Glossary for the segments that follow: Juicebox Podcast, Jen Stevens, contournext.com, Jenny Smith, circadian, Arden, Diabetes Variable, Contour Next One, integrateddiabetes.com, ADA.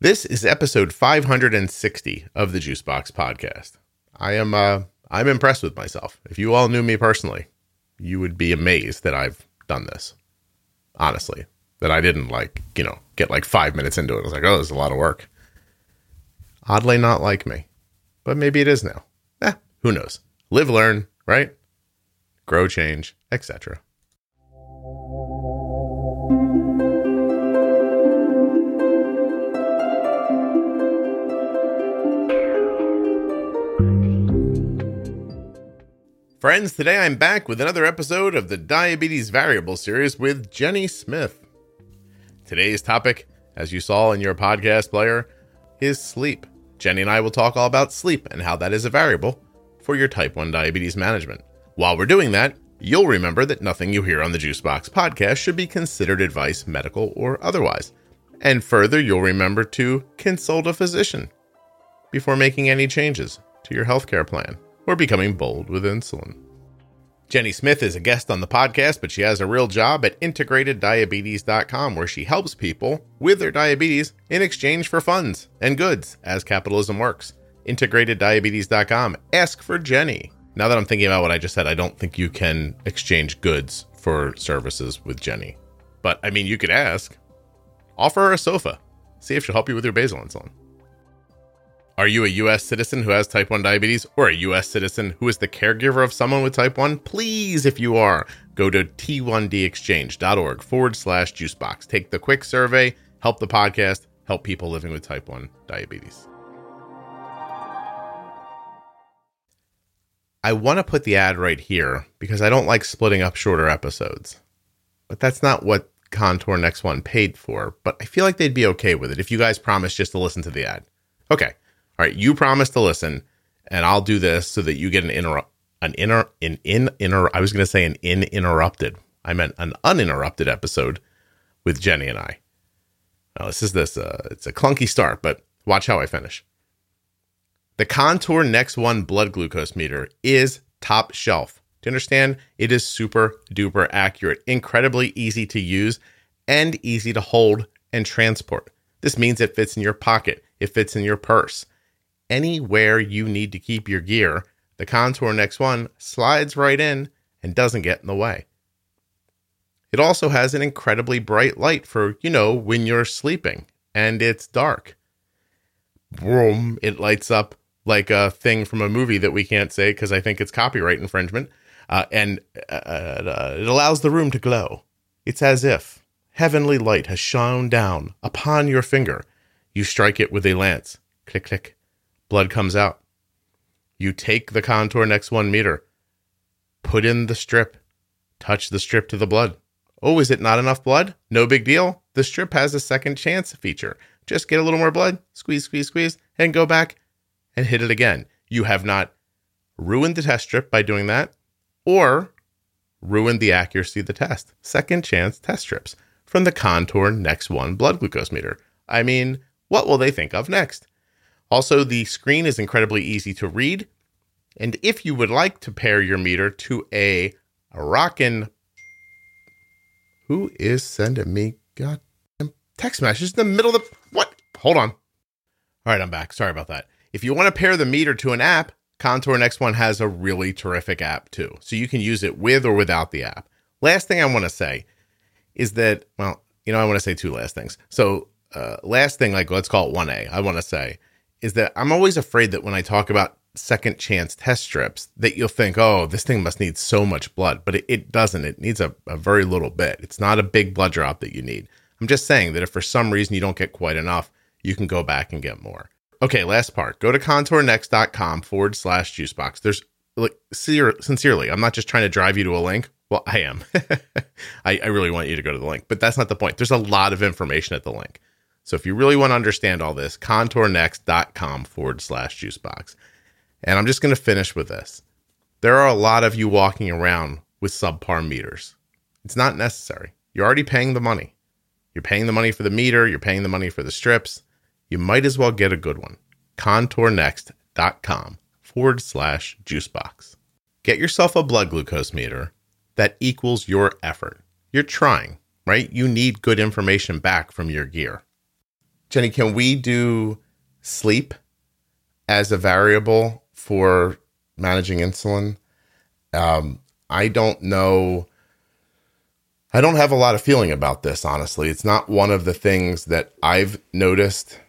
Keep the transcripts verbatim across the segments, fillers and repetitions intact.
This is episode five hundred sixty of the Juicebox Podcast. I am uh, I'm impressed with myself. If you all knew me personally, you would be amazed that I've done this. Honestly, that I didn't like, you know, get like five minutes into it. I was like, oh, there's a lot of work. Oddly not like me, but maybe it is now. Eh, who knows? Live, learn, right? Grow, change, et cetera. Friends, today I'm back with another episode of the Diabetes Variable series with Jenny Smith. Today's topic, as you saw in your podcast player, is sleep. Jenny and I will talk all about sleep and how that is a variable for your type one diabetes management. While we're doing that, you'll remember that nothing you hear on the Juicebox Podcast should be considered advice, medical or otherwise. And further, you'll remember to consult a physician before making any changes to your healthcare plan or becoming bold with insulin. Jenny Smith is a guest on the podcast, but she has a real job at integrated diabetes dot com, where she helps people with their diabetes in exchange for funds and goods as capitalism works. integrated diabetes dot com. Ask for Jenny. Now that I'm thinking about what I just said, I don't think you can exchange goods for services with Jenny. But, I mean, you could ask. Offer her a sofa. See if she'll help you with your basal insulin. Are you a U S citizen who has type one diabetes, or a U S citizen who is the caregiver of someone with type one? Please, if you are, go to t one d exchange dot org forward slash juicebox. Take the quick survey, help the podcast, help people living with type one diabetes. I want to put the ad right here because I don't like splitting up shorter episodes, but that's not what Contour Next One paid for, but I feel like they'd be okay with it if you guys promise just to listen to the ad. Okay. All right, you promise to listen, and I'll do this so that you get an interrupt, an inner, an in, inter, I was going to say an in interrupted. I meant an uninterrupted episode with Jenny and I. Now, this is this, uh, it's a clunky start, but watch how I finish. The Contour Next One blood glucose meter is top shelf. Do you understand? It is super duper accurate, incredibly easy to use, and easy to hold and transport. This means it fits in your pocket, it fits in your purse. Anywhere you need to keep your gear, the Contour Next One slides right in and doesn't get in the way. It also has an incredibly bright light for, you know, when you're sleeping and it's dark. Boom, it lights up like a thing from a movie that we can't say because I think it's copyright infringement. Uh, and uh, uh, it allows the room to glow. It's as if heavenly light has shone down upon your finger. You strike it with a lance. Click, click. Blood comes out. You take the Contour Next One meter, put in the strip, touch the strip to the blood. Oh, is it not enough blood? No big deal. The strip has a second chance feature. Just get a little more blood, squeeze, squeeze, squeeze, and go back and hit it again. You have not ruined the test strip by doing that, or ruined the accuracy of the test. Second chance test strips from the Contour Next One blood glucose meter. I mean, what will they think of next? Also, the screen is incredibly easy to read. And if you would like to pair your meter to a rockin'... Who is sending me goddamn text messages in the middle of the... What? Hold on. All right, I'm back. Sorry about that. If you want to pair the meter to an app, Contour Next One has a really terrific app too. So you can use it with or without the app. Last thing I want to say is that... Well, you know, I want to say two last things. So uh, last thing, like let's call it one A, I want to say... is that I'm always afraid that when I talk about second chance test strips, that you'll think, oh, this thing must need so much blood, but it, it doesn't. It needs a, a very little bit. It's not a big blood drop that you need. I'm just saying that if for some reason you don't get quite enough, you can go back and get more. Okay, last part. Go to contour next dot com forward slash juicebox. There's, like, sincerely, I'm not just trying to drive you to a link. Well, I am. I, I really want you to go to the link, but that's not the point. There's a lot of information at the link. So if you really want to understand all this, contour next dot com forward slash juicebox. And I'm just going to finish with this. There are a lot of you walking around with subpar meters. It's not necessary. You're already paying the money. You're paying the money for the meter. You're paying the money for the strips. You might as well get a good one. contour next dot com forward slash juicebox. Get yourself a blood glucose meter that equals your effort. You're trying, right? You need good information back from your gear. Jenny, can we do sleep as a variable for managing insulin? Um, I don't know. I don't have a lot of feeling about this, honestly. It's not one of the things that I've noticed,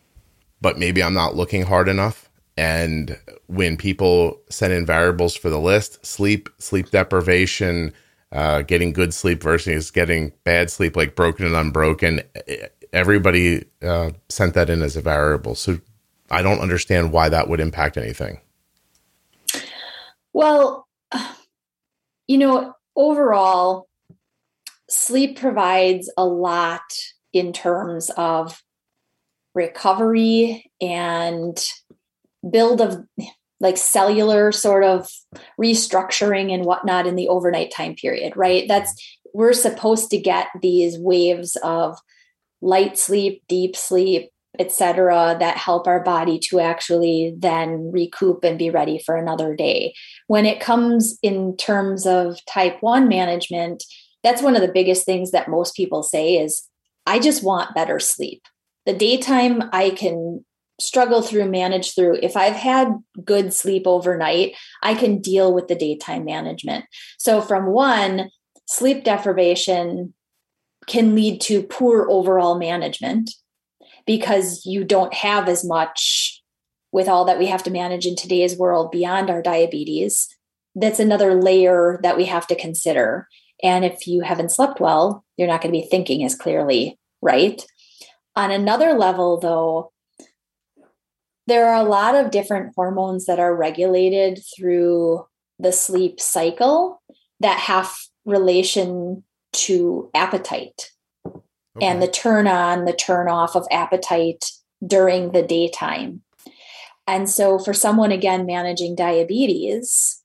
but maybe I'm not looking hard enough. And when people send in variables for the list, sleep, sleep deprivation, uh, getting good sleep versus getting bad sleep, like broken and unbroken, everybody uh, sent that in as a variable. So I don't understand why that would impact anything. Well, you know, overall, sleep provides a lot in terms of recovery and build of like cellular sort of restructuring and whatnot in the overnight time period, right? That's, we're supposed to get these waves of light sleep, deep sleep, et cetera, that help our body to actually then recoup and be ready for another day. When it comes in terms of type one management, that's one of the biggest things that most people say is, I just want better sleep. The daytime I can struggle through, manage through. If I've had good sleep overnight, I can deal with the daytime management. So from one, sleep deprivation can lead to poor overall management because you don't have as much with all that we have to manage in today's world beyond our diabetes. That's another layer that we have to consider. And if you haven't slept well, you're not going to be thinking as clearly, right? On another level, though, there are a lot of different hormones that are regulated through the sleep cycle that have relation to appetite okay. and the turn on, the turn off of appetite during the daytime. And so for someone, again, managing diabetes,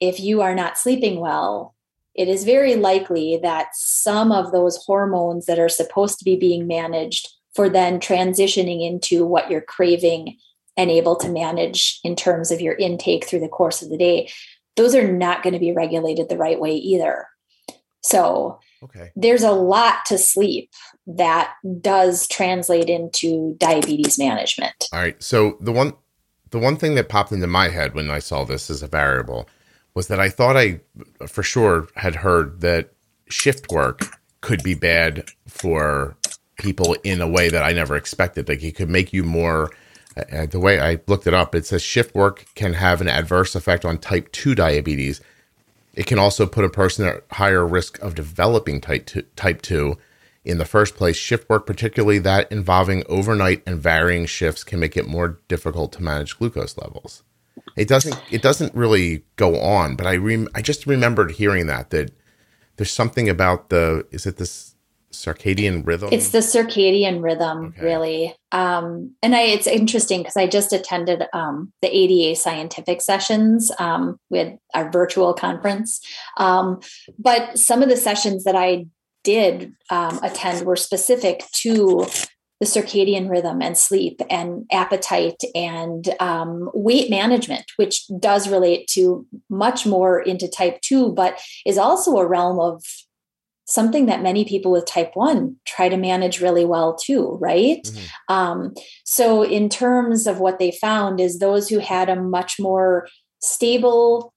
if you are not sleeping well, it is very likely that some of those hormones that are supposed to be being managed for then transitioning into what you're craving and able to manage in terms of your intake through the course of the day, those are not going to be regulated the right way either. So okay. there's a lot to sleep that does translate into diabetes management. All right. So the one, the one thing that popped into my head when I saw this as a variable was that I thought I for sure had heard that shift work could be bad for people in a way that I never expected. Like it could make you more, uh, the way I looked it up, it says shift work can have an adverse effect on type two diabetes. It can also put a person at higher risk of developing type two, type two in the first place. Shift work, particularly that involving overnight and varying shifts, can make it more difficult to manage glucose levels. It doesn't. It doesn't really go on. But I rem- I just remembered hearing that that there's something about the. Is it this circadian rhythm? It's the circadian rhythm, okay. really. Um, and I, it's interesting because I just attended um, the A D A scientific sessions. Um, we had our virtual conference, um, but some of the sessions that I did um, attend were specific to the circadian rhythm and sleep and appetite and um, weight management, which does relate to much more into type two, but is also a realm of something that many people with type one try to manage really well too, right? Mm-hmm. Um, so in terms of what they found is those who had a much more stable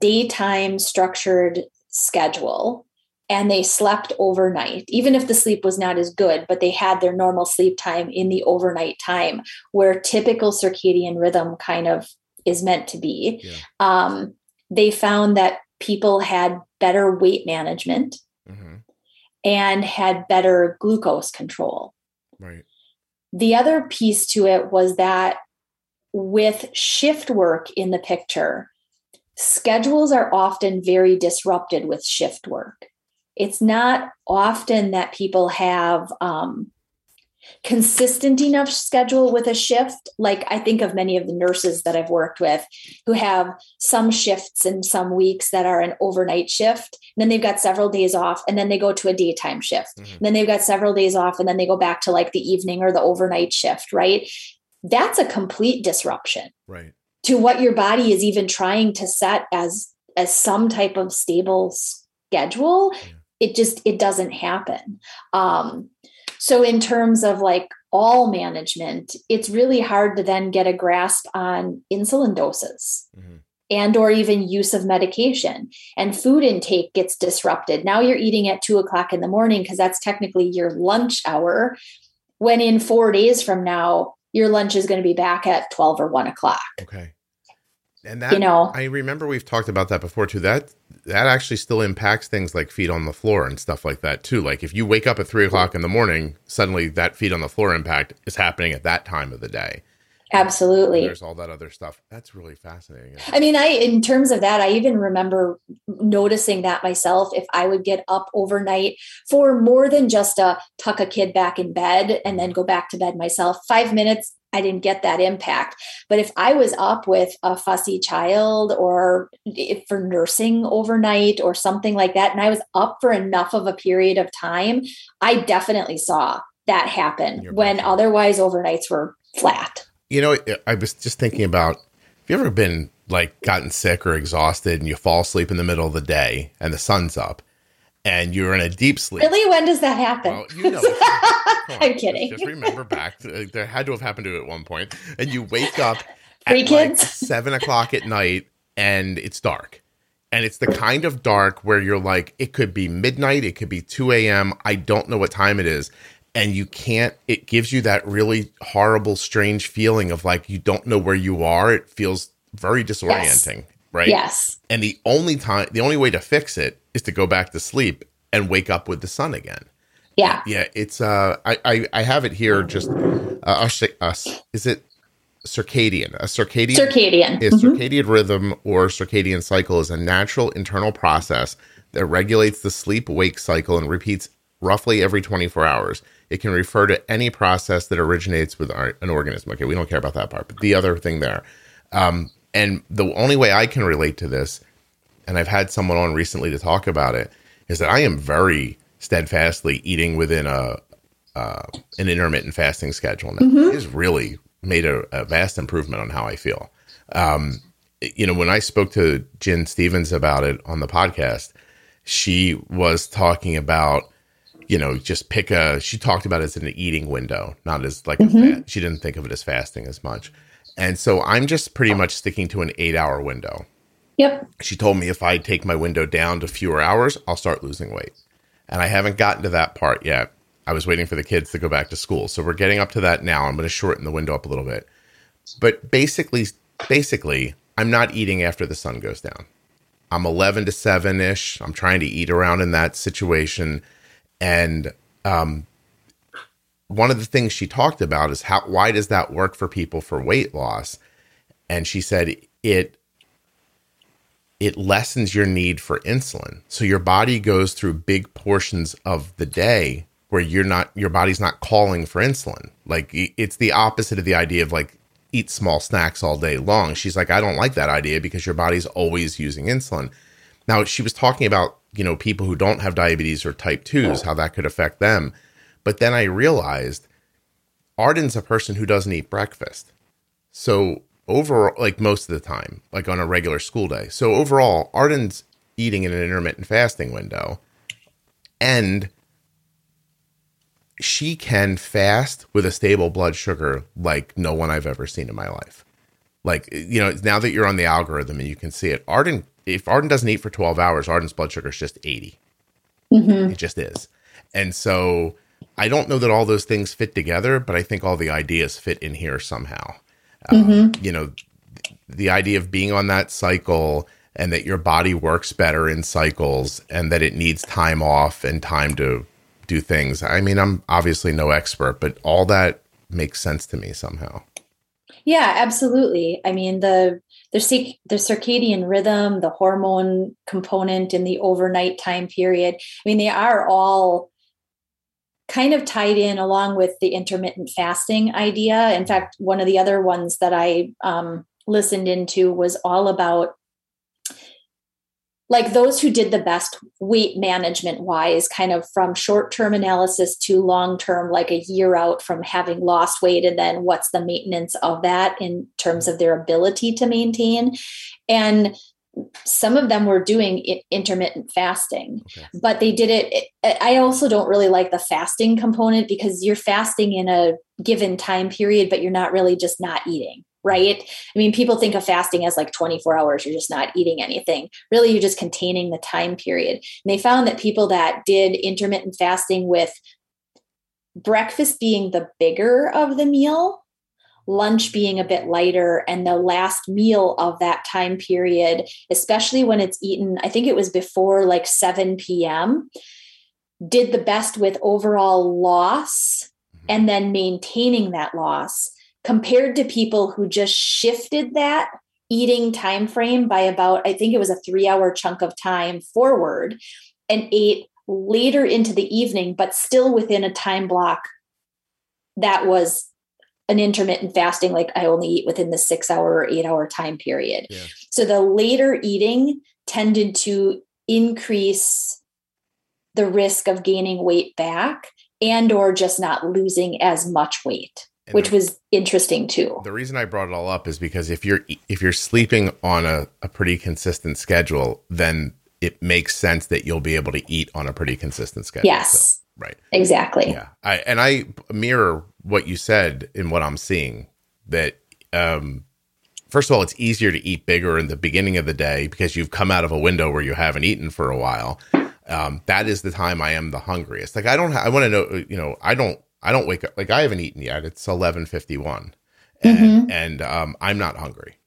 daytime structured schedule, and they slept overnight, even if the sleep was not as good, but they had their normal sleep time in the overnight time where typical circadian rhythm kind of is meant to be. Yeah. Um, they found that people had better weight management mm-hmm. and had better glucose control. Right. The other piece to it was that with shift work in the picture, schedules are often very disrupted with shift work. It's not often that people have um, consistent enough schedule with a shift. Like I think of many of the nurses that I've worked with who have some shifts in some weeks that are an overnight shift. And then they've got several days off and then they go to a daytime shift. Mm-hmm. And then they've got several days off and then they go back to like the evening or the overnight shift, right? That's a complete disruption right. to what your body is even trying to set as, as some type of stable schedule. Yeah. It just, it doesn't happen. Um, so in terms of like all management, it's really hard to then get a grasp on insulin doses mm-hmm. and or even use of medication, and food intake gets disrupted. Now you're eating at two o'clock in the morning because that's technically your lunch hour, when in four days from now, your lunch is going to be back at twelve or one o'clock. Okay. And that, you know, I remember we've talked about that before too. That that actually still impacts things like feet on the floor and stuff like that too. Like if you wake up at three o'clock in the morning, suddenly that feet on the floor impact is happening at that time of the day. Absolutely. And there's all that other stuff. That's really fascinating. I mean, I in terms of that, I even remember noticing that myself. If I would get up overnight for more than just a tuck a kid back in bed and then go back to bed myself, five minutes. I didn't get that impact. But if I was up with a fussy child or if for nursing overnight or something like that, and I was up for enough of a period of time, I definitely saw that happen You're when right. otherwise overnights were flat. You know, I was just thinking about, have you ever been like gotten sick or exhausted and you fall asleep in the middle of the day and the sun's up? And you're in a deep sleep. Really? When does that happen? Well, you know, on, I'm kidding. Just, just remember back. To, there had to have happened to it at one point. And you wake up Three at kids? Like seven o'clock at night and it's dark. And it's the kind of dark where you're like, it could be midnight. It could be two a.m. I don't know what time it is. And you can't, it gives you that really horrible, strange feeling of like, you don't know where you are. It feels very disorienting. Yes. Right? Yes. And the only time, the only way to fix it is to go back to sleep and wake up with the sun again. Yeah. Yeah. It's, uh, I, I, I have it here just, uh, uh, is it circadian? A circadian? Circadian. Is mm-hmm. circadian rhythm or circadian cycle is a natural internal process that regulates the sleep-wake cycle and repeats roughly every twenty-four hours. It can refer to any process that originates with our, an organism. Okay. We don't care about that part, but the other thing there, um, and the only way I can relate to this, and I've had someone on recently to talk about it, is that I am very steadfastly eating within a uh, an intermittent fasting schedule now. Mm-hmm. It has really made a, a vast improvement on how I feel. Um, you know, when I spoke to Jen Stevens about it on the podcast, she was talking about, you know, just pick a, she talked about it as an eating window, not as like, mm-hmm. a fast, she didn't think of it as fasting as much. And so I'm just pretty much sticking to an eight-hour window. Yep. She told me if I take my window down to fewer hours, I'll start losing weight. And I haven't gotten to that part yet. I was waiting for the kids to go back to school. So we're getting up to that now. I'm going to shorten the window up a little bit. But basically, basically, I'm not eating after the sun goes down. I'm eleven to seven-ish. I'm trying to eat around in that situation. And um one of the things she talked about is how, why does that work for people for weight loss? And she said it, it lessens your need for insulin. So your body goes through big portions of the day where you're not, your body's not calling for insulin. Like it's the opposite of the idea of like eat small snacks all day long. She's like, I don't like that idea because your body's always using insulin. Now she was talking about, you know, people who don't have diabetes or type twos, how that could affect them. But then I realized Arden's a person who doesn't eat breakfast. So overall, like most of the time, like on a regular school day. So overall, Arden's eating in an intermittent fasting window. And she can fast with a stable blood sugar like no one I've ever seen in my life. Like, you know, now that you're on the algorithm and you can see it, Arden, if Arden doesn't eat for twelve hours, Arden's blood sugar is just eighty. Mm-hmm. It just is. And so I don't know that all those things fit together, but I think all the ideas fit in here somehow. Mm-hmm. Um, you know, th- the idea of being on that cycle and that your body works better in cycles and that it needs time off and time to do things. I mean, I'm obviously no expert, but all that makes sense to me somehow. Yeah, absolutely. I mean, the the, circ- the circadian rhythm, the hormone component in the overnight time period, I mean, they are all kind of tied in along with the intermittent fasting idea. In fact, one of the other ones that I um, listened into was all about like those who did the best weight management wise, kind of from short-term analysis to long-term, like a year out from having lost weight. And then what's the maintenance of that in terms of their ability to maintain? And some of them were doing intermittent fasting, okay. but they did it. I also don't really like the fasting component because you're fasting in a given time period, but you're not really just not eating, right? I mean, people think of fasting as like twenty-four hours. You're just not eating anything. Really, you're just containing the time period. And they found that people that did intermittent fasting with breakfast being the bigger of the meal, lunch being a bit lighter, and the last meal of that time period, especially when it's eaten, I think it was before like seven p.m., did the best with overall loss and then maintaining that loss compared to people who just shifted that eating time frame by about, I think it was a three hour chunk of time forward and ate later into the evening, but still within a time block that was an intermittent fasting, like I only eat within the six hour or eight hour time period. Yeah. So the later eating tended to increase the risk of gaining weight back and or just not losing as much weight, and which the, was interesting too. The reason I brought it all up is because if you're if you're sleeping on a, a pretty consistent schedule, then it makes sense that you'll be able to eat on a pretty consistent schedule. Yes. So. Right. Exactly. Yeah. I, and I mirror what you said in what I'm seeing that, um, first of all, it's easier to eat bigger in the beginning of the day because you've come out of a window where you haven't eaten for a while. Um, that is the time I am the hungriest. Like I don't, ha- I want to know, you know, I don't, I don't wake up, like I haven't eaten yet. It's eleven fifty-one and, mm-hmm. and, um, I'm not hungry.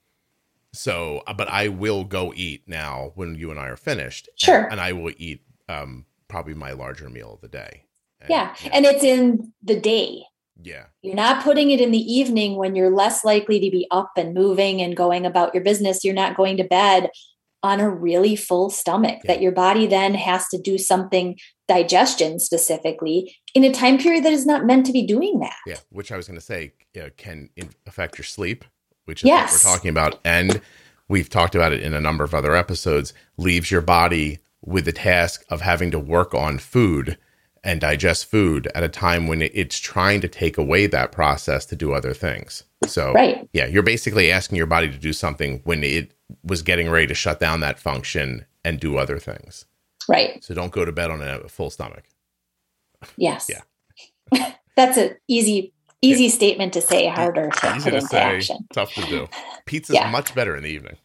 So, but I will go eat now when you and I are finished. Sure. And, and I will eat, um, probably my larger meal of the day. And, yeah. yeah. And it's in the day. Yeah. You're not putting it in the evening when you're less likely to be up and moving and going about your business. You're not going to bed on a really full stomach yeah. that your body then has to do something digestion specifically in a time period that is not meant to be doing that. Yeah. Which I was going to say you know, can affect your sleep, which is yes. what we're talking about. And we've talked about it in a number of other episodes, leaves your body with the task of having to work on food and digest food at a time when it's trying to take away that process to do other things. So right. yeah, you're basically asking your body to do something when it was getting ready to shut down that function and do other things. Right. So don't go to bed on a full stomach. Yes. Yeah. That's an easy, easy yeah. statement to say, harder to easy put to into say, action. Tough to do. Pizza's yeah. much better in the evening.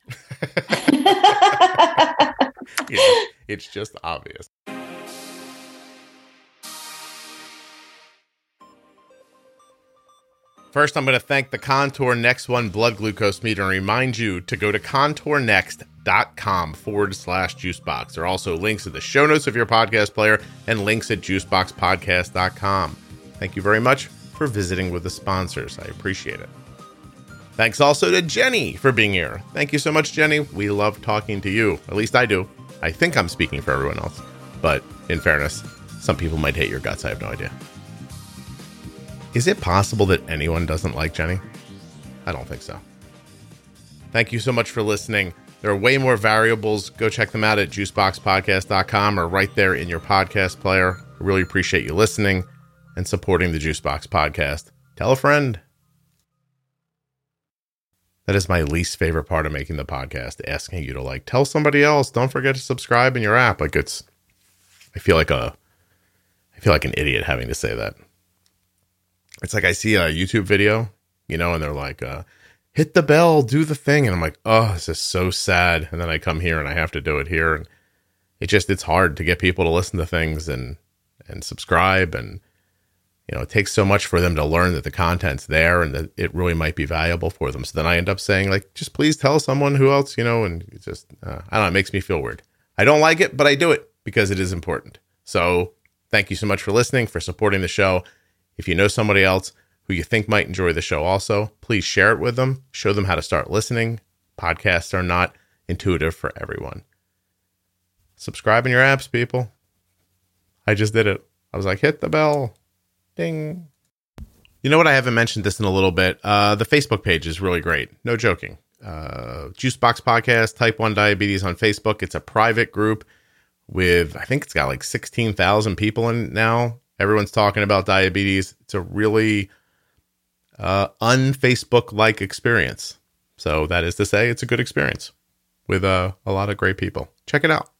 You know, it's just obvious. First, I'm going to thank the Contour Next One blood glucose meter and remind you to go to contournext.com forward slash juicebox. There are also links in the show notes of your podcast player and links at juicebox podcast dot com. Thank you very much for visiting with the sponsors. I appreciate it. Thanks also to Jenny for being here. Thank you so much, Jenny. We love talking to you. At least I do. I think I'm speaking for everyone else. But in fairness, some people might hate your guts. I have no idea. Is it possible that anyone doesn't like Jenny? I don't think so. Thank you so much for listening. There are way more variables. Go check them out at juicebox podcast dot com or right there in your podcast player. I really appreciate you listening and supporting the Juicebox Podcast. Tell a friend. That is my least favorite part of making the podcast, asking you to like, tell somebody else, don't forget to subscribe in your app. Like it's, I feel like a, I feel like an idiot having to say that. It's like, I see a YouTube video, you know, and they're like, uh, hit the bell, do the thing. And I'm like, oh, this is so sad. And then I come here and I have to do it here. And it just, it's hard to get people to listen to things and, and subscribe. And, you know, it takes so much for them to learn that the content's there and that it really might be valuable for them. So then I end up saying, like, just please tell someone who else, you know, and it just, uh, I don't know, it makes me feel weird. I don't like it, but I do it because it is important. So thank you so much for listening, for supporting the show. If you know somebody else who you think might enjoy the show also, please share it with them. Show them how to start listening. Podcasts are not intuitive for everyone. Subscribe in your apps, people. I just did it. I was like, hit the bell. Ding. You know what? I haven't mentioned this in a little bit. Uh, the Facebook page is really great. No joking. Uh, Juicebox Podcast, Type one Diabetes on Facebook. It's a private group with, I think it's got like sixteen thousand people in it now. Everyone's talking about diabetes. It's a really uh, un-Facebook-like experience. So that is to say, it's a good experience. with uh, a lot of great people. Check it out.